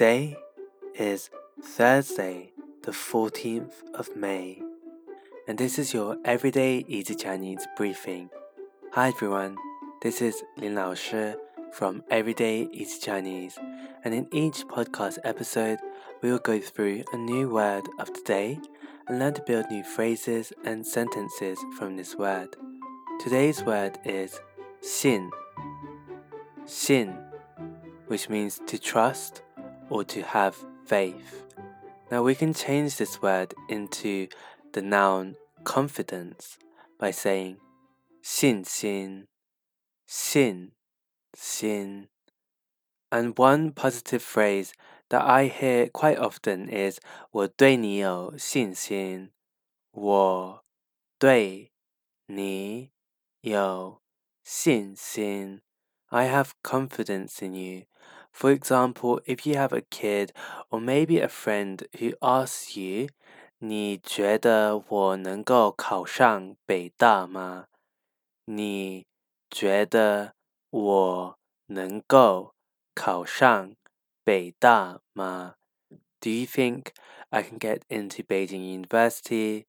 Today is Thursday, the 14th of May, and this is your Everyday Easy Chinese briefing. Hi everyone, this is Lin Laoshi from Everyday Easy Chinese, and in each podcast episode, we will go through a new word of the day and learn to build new phrases and sentences from this word. Today's word is 信, 信, which means to trust.Or to have faith. Now we can change this word into the noun confidence by saying 信心, 信 心. And one positive phrase that I hear quite often is 我对你有信心, 我对你有信心. I have confidence in you.For example, if you have a kid or maybe a friend who asks you, 你觉得我能够考上北大吗？你觉得我能够考上北大吗？ Do you think I can get into Beijing University?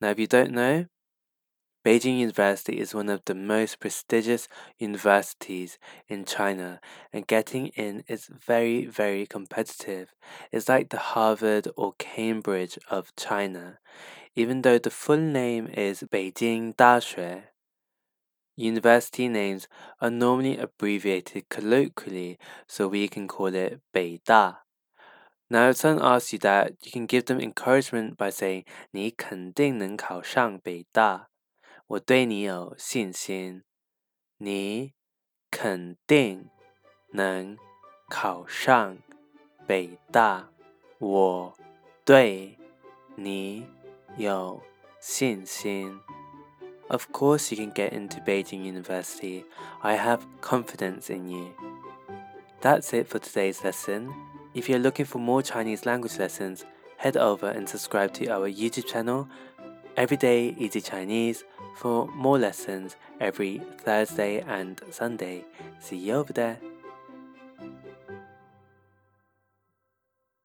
Now, if you don't know, Beijing University is one of the most prestigious universities in China, and getting in is very, very competitive. It's like the Harvard or Cambridge of China, even though the full name is Beijing 大学. University names are normally abbreviated colloquially, so we can call it 北大.Now, if someone asks you that, you can give them encouragement by saying, 你肯定能考上北大。我对你有信心，你肯定能考上北大。我对你有信心。Of course, you can get into Beijing University. I have confidence in you. That's it for today's lesson. If you're looking for more Chinese language lessons, head over and subscribe to our YouTube channel, Everyday Easy Chinese.For more lessons every Thursday and Sunday. See you over there.